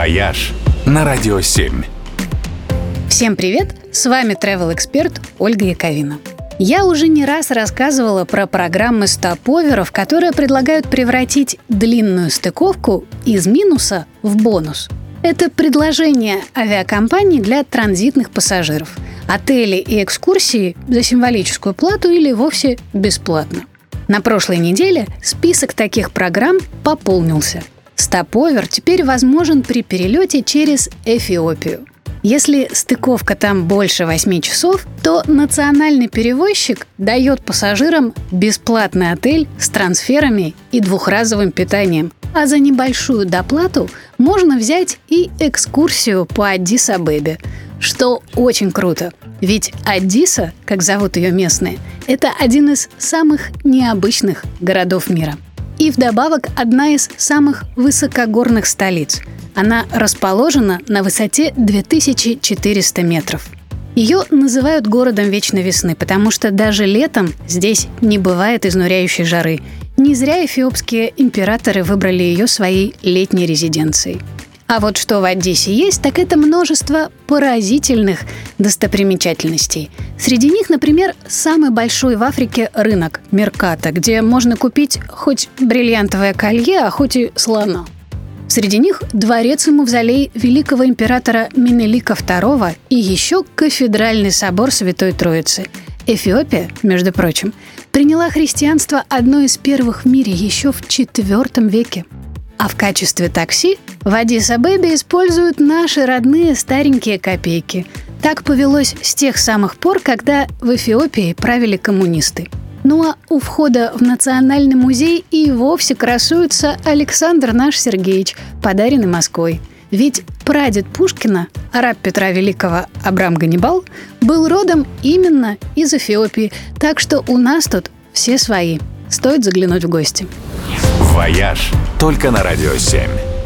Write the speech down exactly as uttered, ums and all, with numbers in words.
«Вояж» на Радио семь. Всем привет! С вами travel-эксперт Ольга Яковина. Я уже не раз рассказывала про программы стоповеров, которые предлагают превратить длинную стыковку из минуса в бонус. Это предложение авиакомпаний для транзитных пассажиров. Отели и экскурсии за символическую плату или вовсе бесплатно. На прошлой неделе список таких программ пополнился. Стоповер теперь возможен при перелете через Эфиопию. Если стыковка там больше восьми часов, то национальный перевозчик дает пассажирам бесплатный отель с трансферами и двухразовым питанием, а за небольшую доплату можно взять и экскурсию по Аддис-Абебе, что очень круто, ведь Аддиса, как зовут ее местные, это один из самых необычных городов мира. И вдобавок одна из самых высокогорных столиц. Она расположена на высоте две тысячи четыреста метров. Ее называют городом вечной весны, потому что даже летом здесь не бывает изнуряющей жары. Не зря эфиопские императоры выбрали ее своей летней резиденцией. А вот что в Аддисе есть, так это множество поразительных достопримечательностей. Среди них, например, самый большой в Африке рынок Мерката, где можно купить хоть бриллиантовое колье, а хоть и слона. Среди них дворец и мавзолей великого императора Менелика второго и еще кафедральный собор Святой Троицы. Эфиопия, между прочим, приняла христианство одной из первых в мире еще в четвёртом веке. А в качестве такси в Аддис-Абебе используют наши родные старенькие копейки. Так повелось с тех самых пор, когда в Эфиопии правили коммунисты. Ну а у входа в Национальный музей и вовсе красуется Александр наш Сергеевич, подаренный Москвой. Ведь прадед Пушкина, араб Петра Великого Абрам Ганнибал, был родом именно из Эфиопии. Так что у нас тут все свои. Стоит заглянуть в гости. «Вояж» только на Радио семь.